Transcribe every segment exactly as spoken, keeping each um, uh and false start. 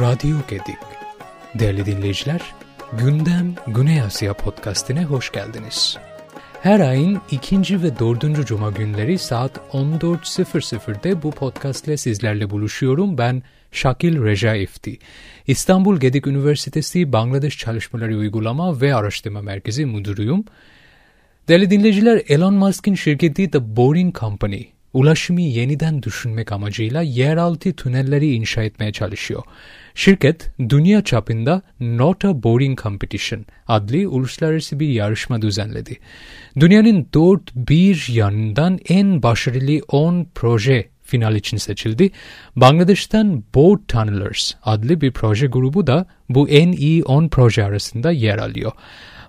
Radyo Gedik. Değerli dinleyiciler, Gündem Güney Asya Podcast'ine hoş geldiniz. Her ayın ikinci ve dördüncü cuma günleri saat on dört sıfır sıfır'de bu podcastle sizlerle buluşuyorum. Ben Şakil Reja Efti. İstanbul Gedik Üniversitesi Bangladeş Çalışmaları Uygulama ve Araştırma Merkezi Müdürüyüm. Değerli dinleyiciler, Elon Musk'ın şirketi The Boring Company, ulaşımı yeniden düşünmek amacıyla yeraltı tünelleri inşa etmeye çalışıyor. Şirket, dünya çapında Not A Boring Competition adlı uluslararası bir yarışma düzenledi. Dünyanın dört bir yanından en başarılı on proje final için seçildi. Bangladeş'ten Bored Tunnelers adlı bir proje grubu da bu en iyi on proje arasında yer alıyor.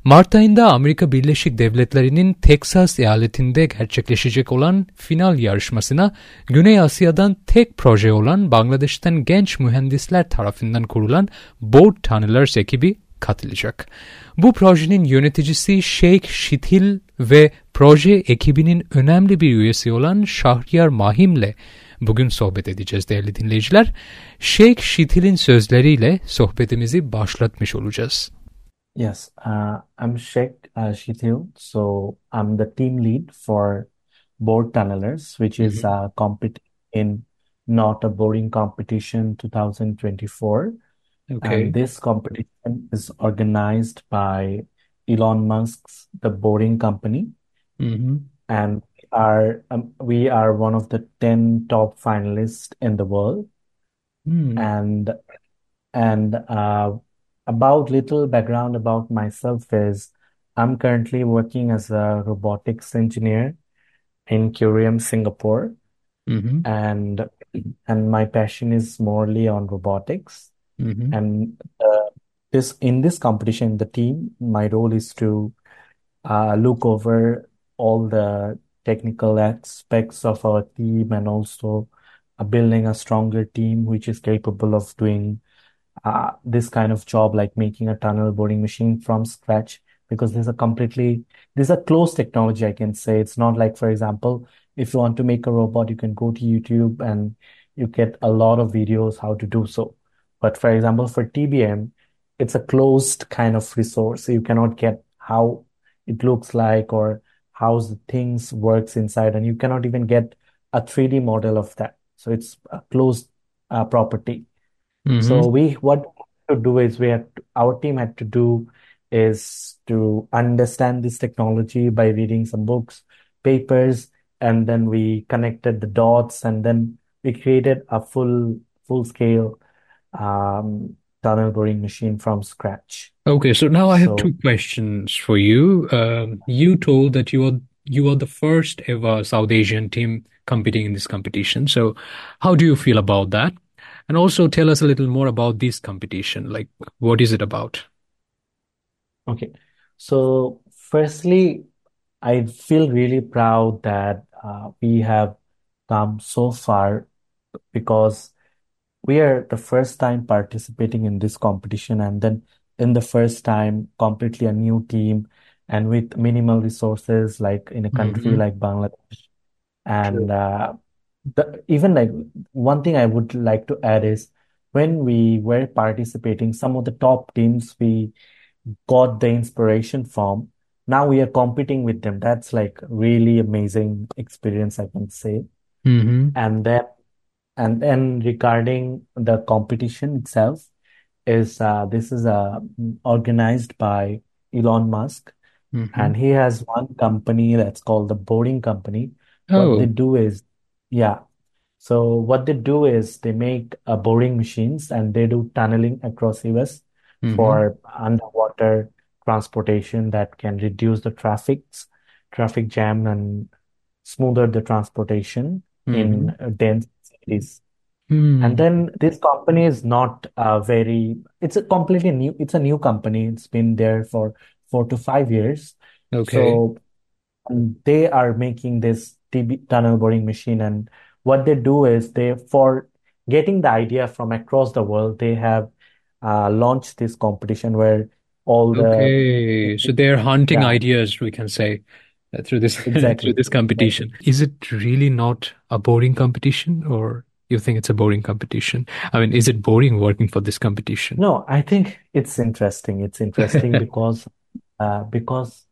Mart ayında Amerika Birleşik Devletleri'nin Texas eyaletinde gerçekleşecek olan final yarışmasına Güney Asya'dan tek proje olan Bangladeş'ten genç mühendisler tarafından kurulan Bored Tunnelers ekibi katılacak. Bu projenin yöneticisi Shaekh Shithil ve proje ekibinin önemli bir üyesi olan Şahriyar Mahim'le bugün sohbet edeceğiz değerli dinleyiciler. Shaekh Shithil'in sözleriyle sohbetimizi başlatmış olacağız. Yes, uh, I'm Shaekh uh, Shithil. So I'm the team lead for Bored Tunnelers, which mm-hmm. is uh, compet in Not a Boring Competition twenty twenty-four. Okay. And this competition is organized by Elon Musk's The Boring Company, mm-hmm. and are um, we are one of the ten top finalists in the world, mm. and and uh. About little background about myself is I'm currently working as a robotics engineer in Curium, Singapore, mm-hmm. and and my passion is morely on robotics. Mm-hmm. And uh, this in this competition, the team, my role is to uh, look over all the technical aspects of our team and also uh, building a stronger team which is capable of doing Uh, this kind of job, like making a tunnel boring machine from scratch, because there's a completely, there's a closed technology, I can say. It's not like, for example, if you want to make a robot, you can go to YouTube and you get a lot of videos how to do so. But for example, for T B M, it's a closed kind of resource. You cannot get how it looks like or how the things works inside, and you cannot even get a three D model of that. So it's a closed uh, property. Mm-hmm. So we what to do is we have to, our team had to do is to understand this technology by reading some books, papers, and then we connected the dots, and then we created a full full scale um, tunnel boring machine from scratch. Okay, so now I have so, two questions for you. Um, you told that you are you are the first ever South Asian team competing in this competition. So how do you feel about that? And also tell us a little more about this competition. Like, what is it about? Okay. So firstly, I feel really proud that uh, we have come so far because we are the first time participating in this competition, and then in the first time, completely a new team and with minimal resources, like in a country mm-hmm. like Bangladesh. And uh, The, even like one thing I would like to add is when we were participating, some of the top teams we got the inspiration from. Now we are competing with them. That's like really amazing experience, I can say. Mm-hmm. And then, and then regarding the competition itself, is uh, this is uh, organized by Elon Musk, mm-hmm. and he has one company that's called the Boring Company. Oh. What they do is Yeah. So what they do is they make uh, boring machines and they do tunneling across U S mm-hmm. for underwater transportation that can reduce the traffic, traffic jam and smoother the transportation mm-hmm. in uh, dense cities. Mm-hmm. And then this company is not uh, very, it's a completely new, it's a new company. It's been there for four to five years. Okay. So they are making this T B tunnel boring machine, and what they do is they, for getting the idea from across the world, they have uh, launched this competition where all the okay, so they're hunting yeah. ideas, we can say, uh, through this exactly. through this competition. Exactly. Is it really not a boring competition, or you think it's a boring competition? I mean, is it boring working for this competition? No, I think it's interesting. It's interesting because uh, because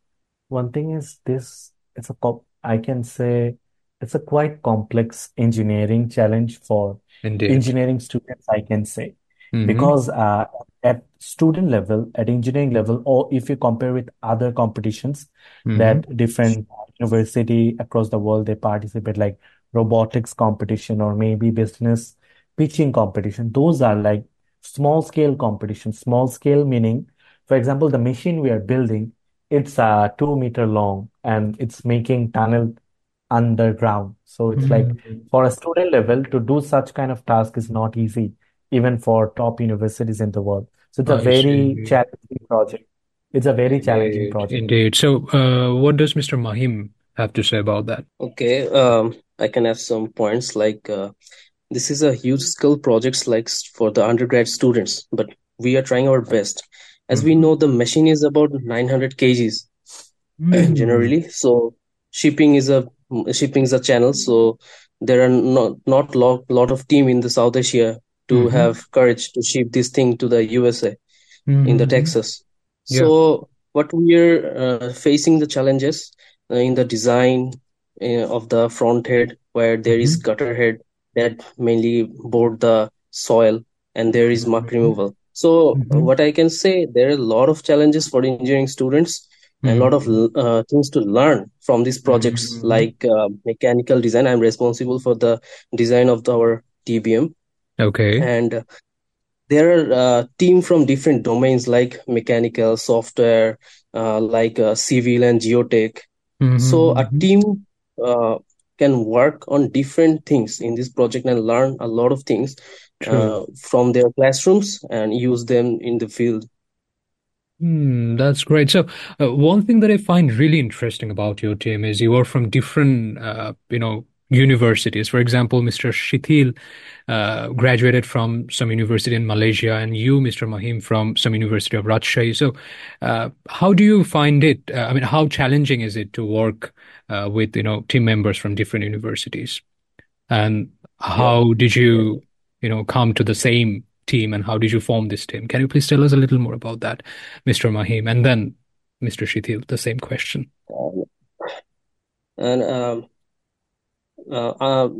one thing is this, it's a cop- I can say it's a quite complex engineering challenge for Indeed. engineering students, I can say. Mm-hmm. Because uh, at student level, at engineering level, or if you compare with other competitions mm-hmm. that different university across the world, they participate like robotics competition or maybe business pitching competition. Those are like small scale competitions. Small scale meaning, for example, the machine we are building, it's uh, two meter long and it's making tunnel underground. So it's mm-hmm. like for a student level to do such kind of task is not easy, even for top universities in the world. So it's oh, a very indeed. challenging project. It's a very challenging indeed. project. Indeed. So uh, what does Mister Mahim have to say about that? Okay. Um, I can have some points like uh, this is a huge skill project like for the undergrad students, but we are trying our best. As mm-hmm. we know, the machine is about nine hundred kilograms mm-hmm. generally. So shipping is a shipping is a channel. So there are not not lot, lot of team in the South Asia to mm-hmm. have courage to ship this thing to the U S A mm-hmm. in the Texas. Yeah. So what we are uh, facing the challenges uh, in the design uh, of the front head, where there mm-hmm. is gutter head that mainly bore the soil and there is muck removal. So mm-hmm. what I can say, there are a lot of challenges for engineering students mm-hmm. and a lot of uh, things to learn from these projects mm-hmm. like uh, mechanical design. I'm responsible for the design of the, our T B M. Okay. And uh, there are uh, team from different domains like mechanical, software, uh, like uh, civil and geotech. Mm-hmm. So a team uh, can work on different things in this project and learn a lot of things uh, from their classrooms and use them in the field. Mm, that's great. So uh, one thing that I find really interesting about your team is you are from different, uh, you know, universities. For example, Mister Shithil uh, graduated from some university in Malaysia, and you, Mister Mahim, from some university of Rajshahi. So uh, how do you find it? Uh, I mean, how challenging is it to work uh, with, you know, team members from different universities? And how did you, you know, come to the same team, and how did you form this team? Can you please tell us a little more about that, Mister Mahim? And then Mister Shithil, the same question. And, um, Uh,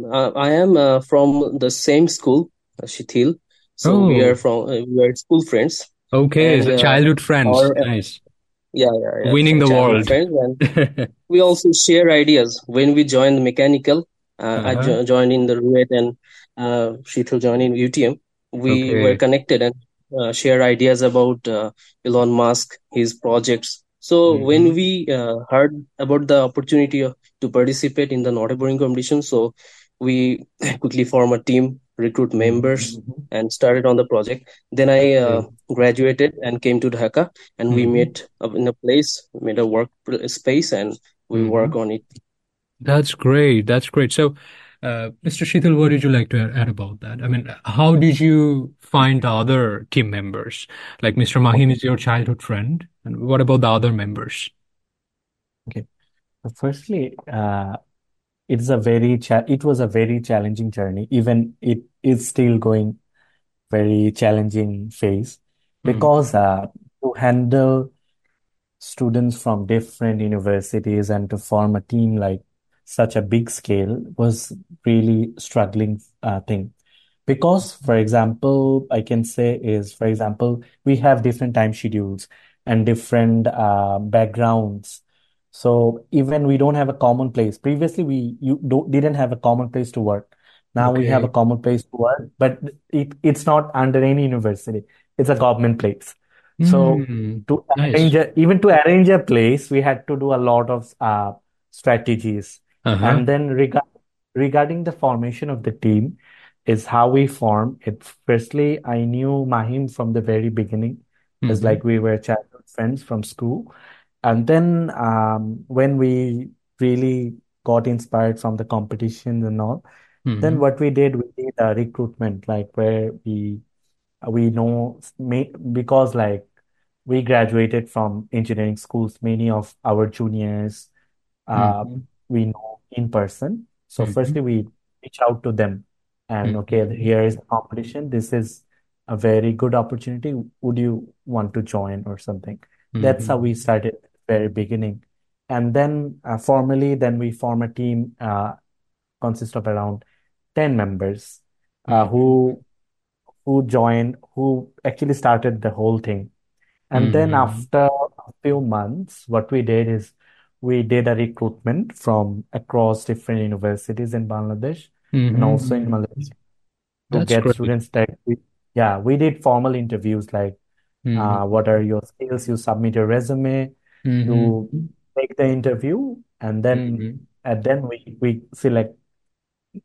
uh, I am uh, from the same school, Shithil. So oh. we are from uh, we are school friends. Okay, and, so childhood uh, friends. Our, uh, nice. Yeah, yeah, yeah. Winning so the world. We also share ideas. When we joined mechanical, uh, uh-huh. I jo- joined in the RUET and uh, Shithil joined in U T M. We okay. were connected and uh, share ideas about uh, Elon Musk, his projects. So mm-hmm. when we uh, heard about the opportunity of, to participate in the Not A Boring Competition, so we quickly form a team, recruit members, mm-hmm. and started on the project. Then I uh, graduated and came to Dhaka, and mm-hmm. we met up in a place, made a work space, and we mm-hmm. work on it. That's great. That's great. So, uh, Mister Shithil, what did you like to add about that? I mean, how did you find the other team members? Like Mister Mahim is your childhood friend. And what about the other members? Okay. Firstly, uh, it's a very cha- it was a very challenging journey. Even it is still going very challenging phase because mm-hmm. uh, to handle students from different universities and to form a team like such a big scale was really struggling uh, thing. Because, for example, I can say is, for example, we have different time schedules and different uh, backgrounds. So even we don't have a common place. Previously, we you don't, didn't have a common place to work. Now okay. we have a common place to work, but it, it's not under any university. It's a government place. Mm, so to nice. arrange a, even to arrange a place, we had to do a lot of uh, strategies. Uh-huh. And then regard, regarding the formation of the team is how we form it. Firstly, I knew Mahim from the very beginning. Mm-hmm. It's like we were childhood friends from school. And then um, when we really got inspired from the competition and all, mm-hmm. then what we did, we did a recruitment, like where we we know, because like we graduated from engineering schools, many of our juniors uh, mm-hmm. we know in person. So mm-hmm. firstly, we reach out to them and okay, here is the competition. This is a very good opportunity. Would you want to join or something? Mm-hmm. That's how we started at the very beginning. And then uh, formally, then we form a team uh, consists of around ten members uh, mm-hmm. who who joined, who actually started the whole thing. And mm-hmm. then after a few months, what we did is we did a recruitment from across different universities in Bangladesh mm-hmm. and also in Malaysia to That's get great. students that we, yeah, we did formal interviews like mm-hmm. uh, what are your skills? You submit your resume, mm-hmm. you take the interview, and then mm-hmm. and then we, we select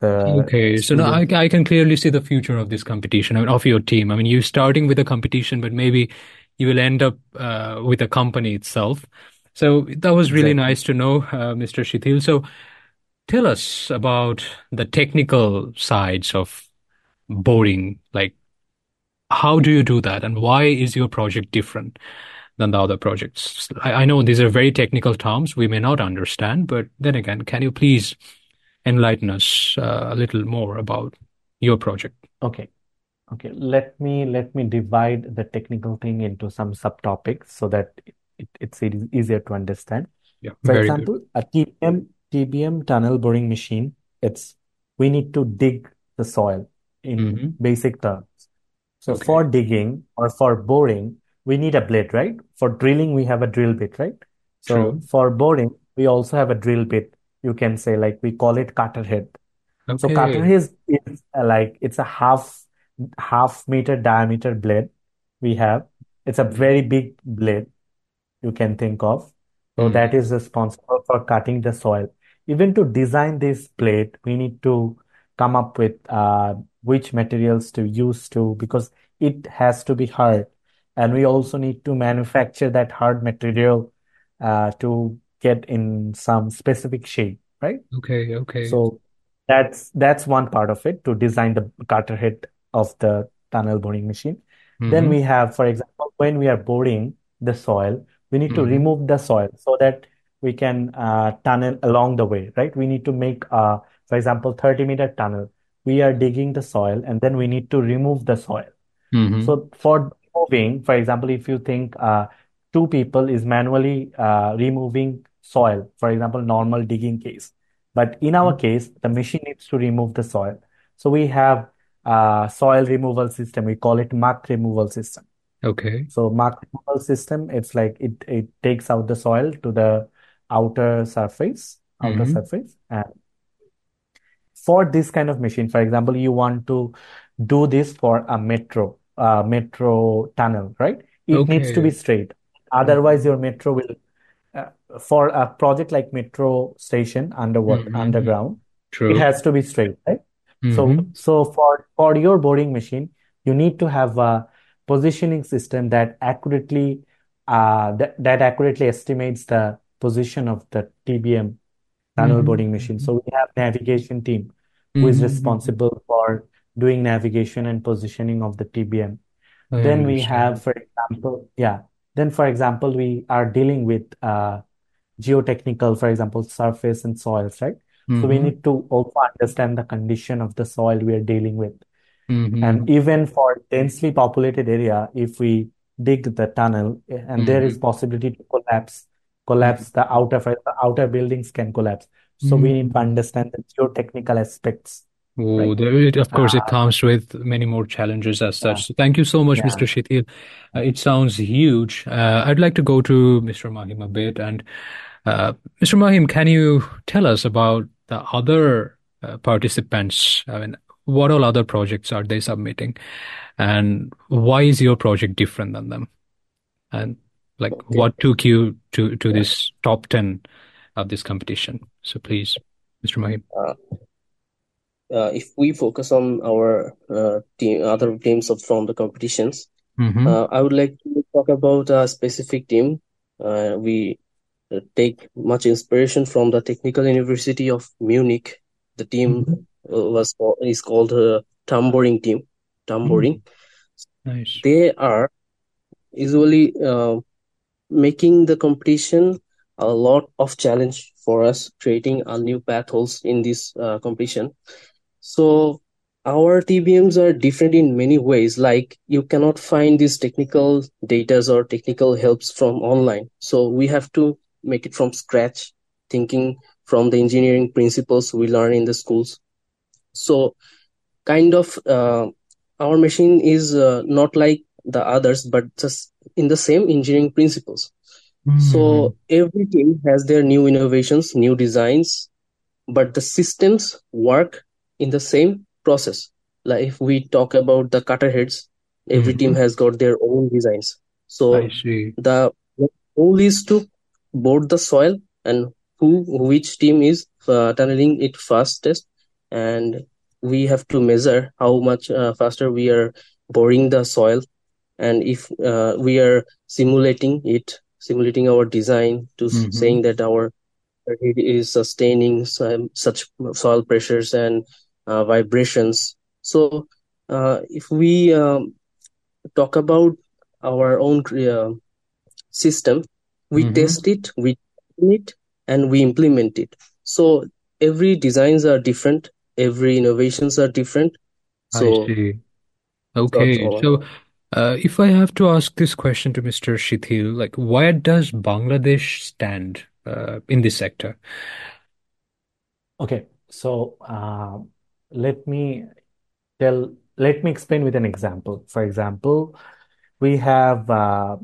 the okay, so now I, I can clearly see the future of this competition, I mean, of your team. I mean, you're starting with a competition, but maybe you will end up uh, with a company itself. So that was really exactly. nice to know, uh, Mister Shithil. So tell us about the technical sides of boarding. Like, how do you do that? And why is your project different than the other projects? I, I know these are very technical terms we may not understand, but then again, can you please enlighten us uh, a little more about your project? Okay. Okay. Let me, let me divide the technical thing into some subtopics so that It, it's easier to understand. Yeah, For example, good. a T B M, T B M tunnel boring machine, it's we need to dig the soil in mm-hmm. basic terms. So okay. for digging or for boring, we need a blade, right? For drilling, we have a drill bit, right? So True. for boring, we also have a drill bit. You can say like we call it cutter head. Okay. So cutter head is like it's a half half meter diameter blade we have. It's a very big blade. You can think of. So mm. that is responsible for cutting the soil. Even to design this blade, we need to come up with uh, which materials to use to, because it has to be hard. And we also need to manufacture that hard material uh, to get in some specific shape, right? Okay, okay. So that's that's one part of it, to design the cutter head of the tunnel boring machine. Mm-hmm. Then we have, for example, when we are boring the soil, we need mm-hmm. to remove the soil so that we can uh, tunnel along the way, right? We need to make, uh, for example, thirty meter tunnel. We are digging the soil and then we need to remove the soil. Mm-hmm. So for removing, for example, if you think uh, two people is manually uh, removing soil, for example, normal digging case. But in our mm-hmm. case, the machine needs to remove the soil. So we have uh, soil removal system. We call it muck removal system. Okay. So muck removal system, it's like it, it takes out the soil to the outer surface, outer mm-hmm. surface. And for this kind of machine, for example, you want to do this for a metro, uh, metro tunnel, right? It okay. needs to be straight. Otherwise, your metro will, uh, for a project like metro station underwater, mm-hmm. underground, True. it has to be straight, right? Mm-hmm. So, so for, for your boring machine, you need to have a positioning system that accurately uh, th- that accurately estimates the position of the T B M tunnel mm-hmm. boarding machine. So we have navigation team mm-hmm. who is responsible for doing navigation and positioning of the T B M. I then understand. we have, for example, yeah. Then for example, we are dealing with uh, geotechnical, for example, surface and soils, right? Mm-hmm. So we need to also understand the condition of the soil we are dealing with. Mm-hmm. And even for densely populated area, if we dig the tunnel, and mm-hmm. there is possibility to collapse, collapse the outer the outer buildings can collapse. So mm-hmm. we need to understand the geotechnical aspects. Oh, right? It, of course, uh, it comes with many more challenges as such. Yeah. So thank you so much, yeah. Mister Shithil. Uh, it sounds huge. Uh, I'd like to go to Mister Mahim a bit. And uh, Mister Mahim, can you tell us about the other uh, participants? I mean, what all other projects are they submitting, and why is your project different than them? And like, okay. what took you to, to yeah. this top ten of this competition? So please, Mister Mahim. Uh, uh, if we focus on our uh, team, other teams of, from the competitions, mm-hmm. uh, I would like to talk about a specific team. Uh, we take much inspiration from the Technical University of Munich. The team. Mm-hmm. was is called uh, Tumboarding team. Tumboarding. Mm-hmm. Nice. They are usually uh, making the competition a lot of challenge for us, creating a new path holes in this uh, competition. So Our T B Ms are different in many ways. Like you cannot find these technical datas or technical helps from online. So we have to make it from scratch, thinking from the engineering principles we learn in the schools. So kind of uh, our machine is uh, not like the others, but just in the same engineering principles. Mm. So every team has their new innovations, new designs, but the systems work in the same process. Like if we talk about the cutter heads, every mm. team has got their own designs. So the goal is to board the soil and who, which team is uh, tunneling it fastest. And we have to measure how much uh, faster we are boring the soil. And if uh, we are simulating it, simulating our design to mm-hmm. saying that our it is sustaining some, such soil pressures and uh, vibrations. So uh, if we um, talk about our own uh, system, we mm-hmm. test it, we tune it, and we implement it. So every designs are different. Every innovations are different. So, I see. Okay. So uh, if I have to ask this question to Mister Shithil, like where does Bangladesh stand uh, in this sector? Okay. So uh, let me tell, let me explain with an example. For example, we have uh,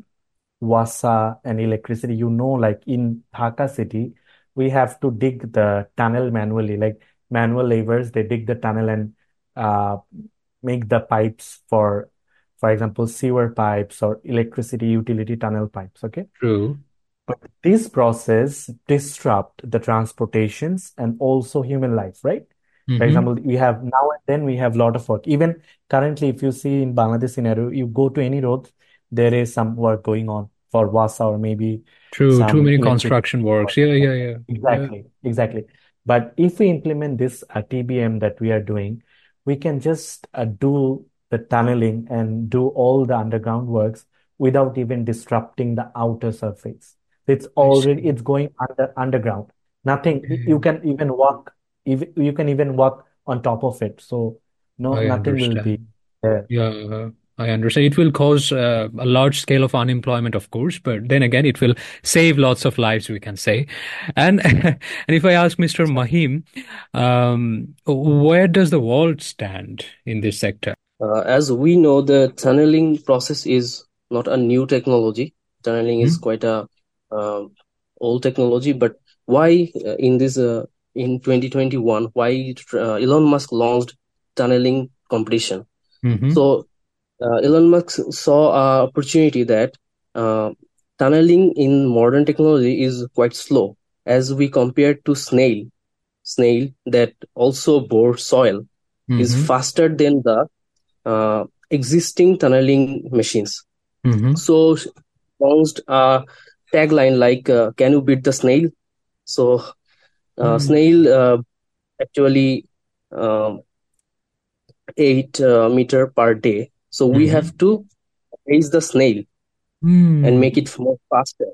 Wasa and electricity, you know, like in Dhaka city, we have to dig the tunnel manually, like manual laborers, they dig the tunnel and uh, make the pipes for, for example, sewer pipes or electricity utility tunnel pipes, okay? True. But this process disrupt the transportations and also human life, right? Mm-hmm. For example, we have now and then we have a lot of work. Even currently, if you see in Bangladesh scenario, you go to any road, there is some work going on for Wasa or maybe... True, too many construction works. Yeah, yeah, yeah. Exactly, yeah. exactly. But if we implement this uh, T B M that we are doing, we can just uh, do the tunneling and do all the underground works without even disrupting the outer surface. It's already, it's going under underground. Nothing, yeah. you can even walk, even, you can even walk on top of it. So no, I nothing understand. will be there. Yeah. I understand. It will cause uh, a large scale of unemployment, of course, but then again, it will save lots of lives, we can say. And and if I ask Mister Mahim, um, where does the world stand in this sector? Uh, as we know, the tunneling process is not a new technology. Tunneling mm-hmm. is quite a uh, old technology, but why uh, in this uh, in twenty twenty-one, why uh, Elon Musk launched tunneling competition? Mm-hmm. So Uh, Elon Musk saw an uh, opportunity that uh, tunneling in modern technology is quite slow as we compare to snail. Snail that also bores soil mm-hmm. is faster than the uh, existing tunneling machines. Mm-hmm. So launched a tagline like, uh, can you beat the snail? So uh, mm-hmm. snail uh, actually uh, eight uh, meter per day. So we mm-hmm. have to raise the snail mm. and make it more faster.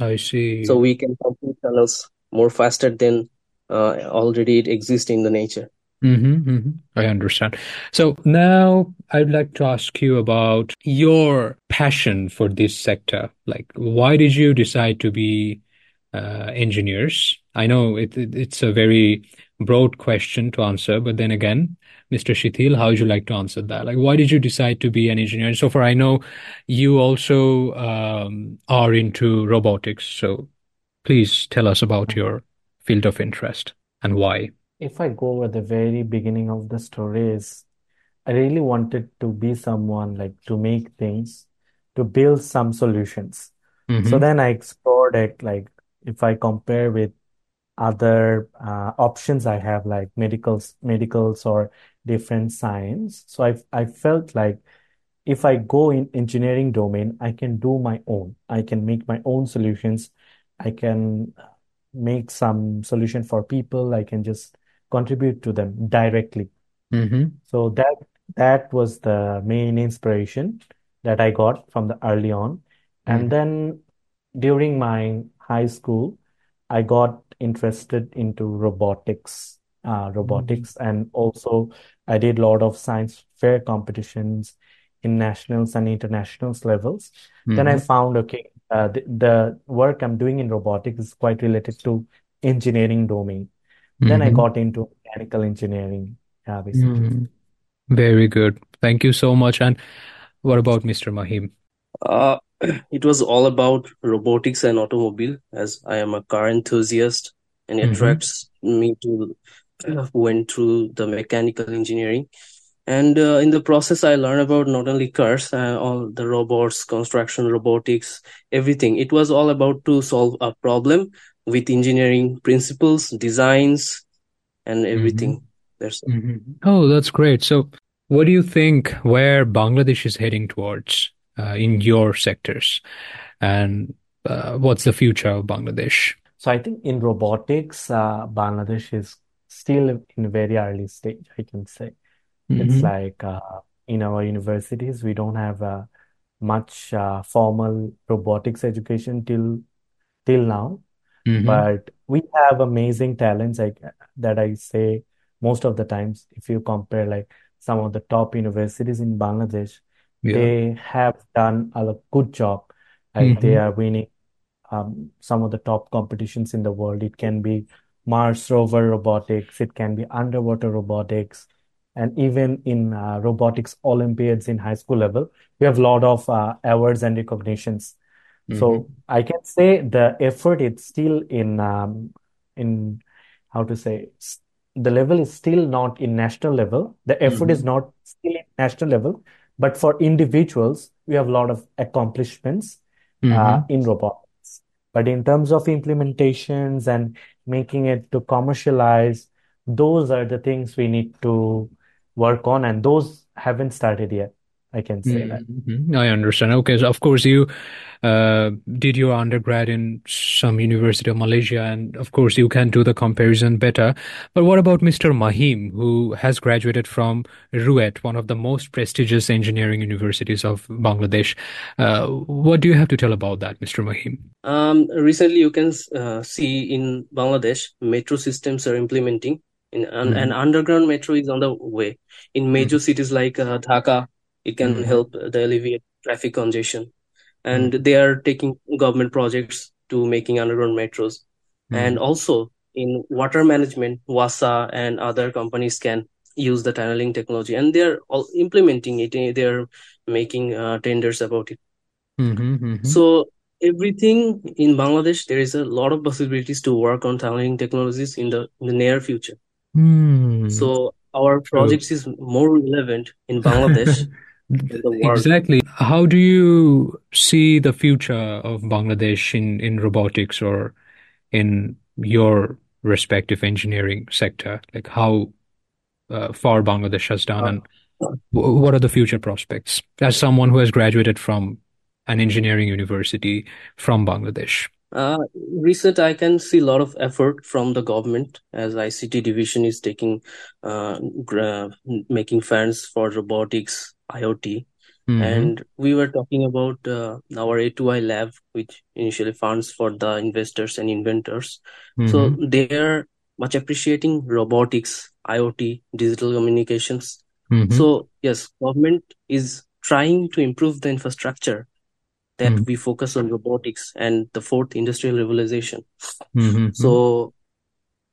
I see. So we can complete tunnels more faster than uh, already it exists in the nature. Mm-hmm, mm-hmm. I understand. So now I'd like to ask you about your passion for this sector. Like, why did you decide to be uh, engineers? I know it, it, it's a very broad question to answer, but then again, Mister Shithil, how would you like to answer that? Like, why did you decide to be an engineer? So far, I know you also um, are into robotics. So please tell us about your field of interest and why. If I go at the very beginning of the story is, I really wanted to be someone like to make things, to build some solutions. Mm-hmm. So then I explored it. Like if I compare with other uh, options I have like medicals, medicals or different science. So I I felt like if I go in engineering domain, I can do my own. I can make my own solutions. I can make some solution for people. I can just contribute to them directly. Mm-hmm. So that that was the main inspiration that I got from the early on. Mm-hmm. And then during my high school, I got interested into robotics. uh, robotics. And also I did a lot of science fair competitions in nationals and internationals levels. Mm-hmm. Then I found, okay, uh, the, the work I'm doing in robotics is quite related to engineering domain. Mm-hmm. Then I got into mechanical engineering. Yeah, basically. Mm-hmm. Very good. Thank you so much. And what about Mister Mahim? Uh, it was all about robotics and automobile, as I am a car enthusiast, and it mm-hmm. attracts me to uh, went through the mechanical engineering. And uh, in the process, I learned about not only cars, uh, all the robots, construction, robotics, everything. It was all about to solve a problem with engineering principles, designs, and everything. Mm-hmm. That's mm-hmm. Oh, that's great. So what do you think where Bangladesh is heading towards uh, in your sectors? And uh, what's the future of Bangladesh? So I think in robotics, uh, Bangladesh is still in a very early stage, I can say. It's mm-hmm. like uh, in our universities, we don't have uh, much uh, formal robotics education till till now. Mm-hmm. But we have amazing talents, like that I say most of the times, if you compare like some of the top universities in Bangladesh, yeah. they have done a good job. Like mm-hmm. they are winning um, some of the top competitions in the world. It can be Mars rover robotics. It can be underwater robotics. And even in uh, robotics Olympiads in high school level, we have a lot of uh, awards and recognitions. Mm-hmm. So I can say the effort is still in, um, in how to say, the level is still not in national level. The effort mm-hmm. is not still in national level, but for individuals, we have a lot of accomplishments mm-hmm. uh, in robotics. But in terms of implementations and making it to commercialize, those are the things we need to work on, and those haven't started yet, I can say mm-hmm. that. I understand. Okay, so of course you uh, did your undergrad in some university of Malaysia, and of course you can do the comparison better. But what about Mister Mahim, who has graduated from RUET, one of the most prestigious engineering universities of Bangladesh? Uh, what do you have to tell about that, Mister Mahim? Um, recently, you can uh, see in Bangladesh, metro systems are implementing. In, mm-hmm. An underground metro is on the way. In major mm-hmm. cities like uh, Dhaka, it can mm-hmm. help the alleviate traffic congestion. And mm-hmm. they are taking government projects to making underground metros. Mm-hmm. And also in water management, Wasa and other companies can use the tunneling technology. And they are all implementing it. They are making uh, tenders about it. Mm-hmm, mm-hmm. So everything in Bangladesh, there is a lot of possibilities to work on tunneling technologies in the, in the near future. Mm. So our projects True. Is more relevant in Bangladesh than the world. Exactly. How do you see the future of Bangladesh in, in robotics or in your respective engineering sector? Like how uh, far Bangladesh has done, and w- what are the future prospects as someone who has graduated from an engineering university from Bangladesh? Uh, recent, I can see a lot of effort from the government, as I C T division is taking, uh, gra- making funds for robotics, IoT. Mm-hmm. And we were talking about uh, our A two I lab, which initially funds for the investors and inventors. Mm-hmm. So they are much appreciating robotics, IoT, digital communications. Mm-hmm. So yes, government is trying to improve the infrastructure that mm-hmm. we focus on robotics and the fourth industrial revolution. Mm-hmm. So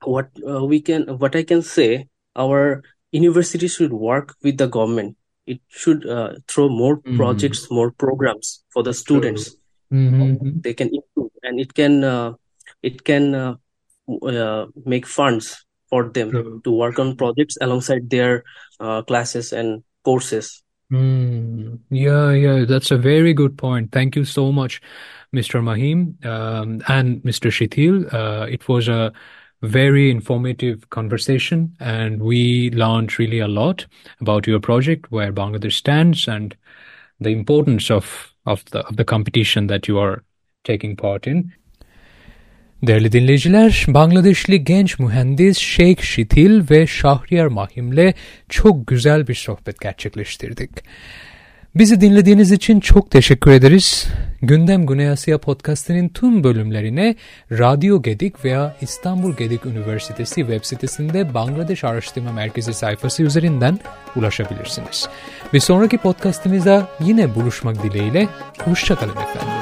what uh, we can, what I can say, our university should work with the government. It should uh, throw more mm-hmm. projects, more programs for the students. Mm-hmm. They can improve, and it can, uh, it can uh, uh, make funds for them mm-hmm. to work on projects alongside their uh, classes and courses. Mm, yeah, yeah, that's a very good point. Thank you so much, Mister Mahim um, and Mister Shithil. Uh, it was a very informative conversation, and we learned really a lot about your project, where Bangladesh stands, and the importance of, of, the, of the competition that you are taking part in. Değerli dinleyiciler, Bangladeşli genç mühendis Shaekh Shithil ve Şahriyar Mahim'le çok güzel bir sohbet gerçekleştirdik. Bizi dinlediğiniz için çok teşekkür ederiz. Gündem Güney Asya podcast'inin tüm bölümlerine Radyo Gedik veya İstanbul Gedik Üniversitesi web sitesinde Bangladeş Araştırma Merkezi sayfası üzerinden ulaşabilirsiniz. Bir sonraki podcast'ımızda yine buluşmak dileğiyle, hoşça kalın efendim.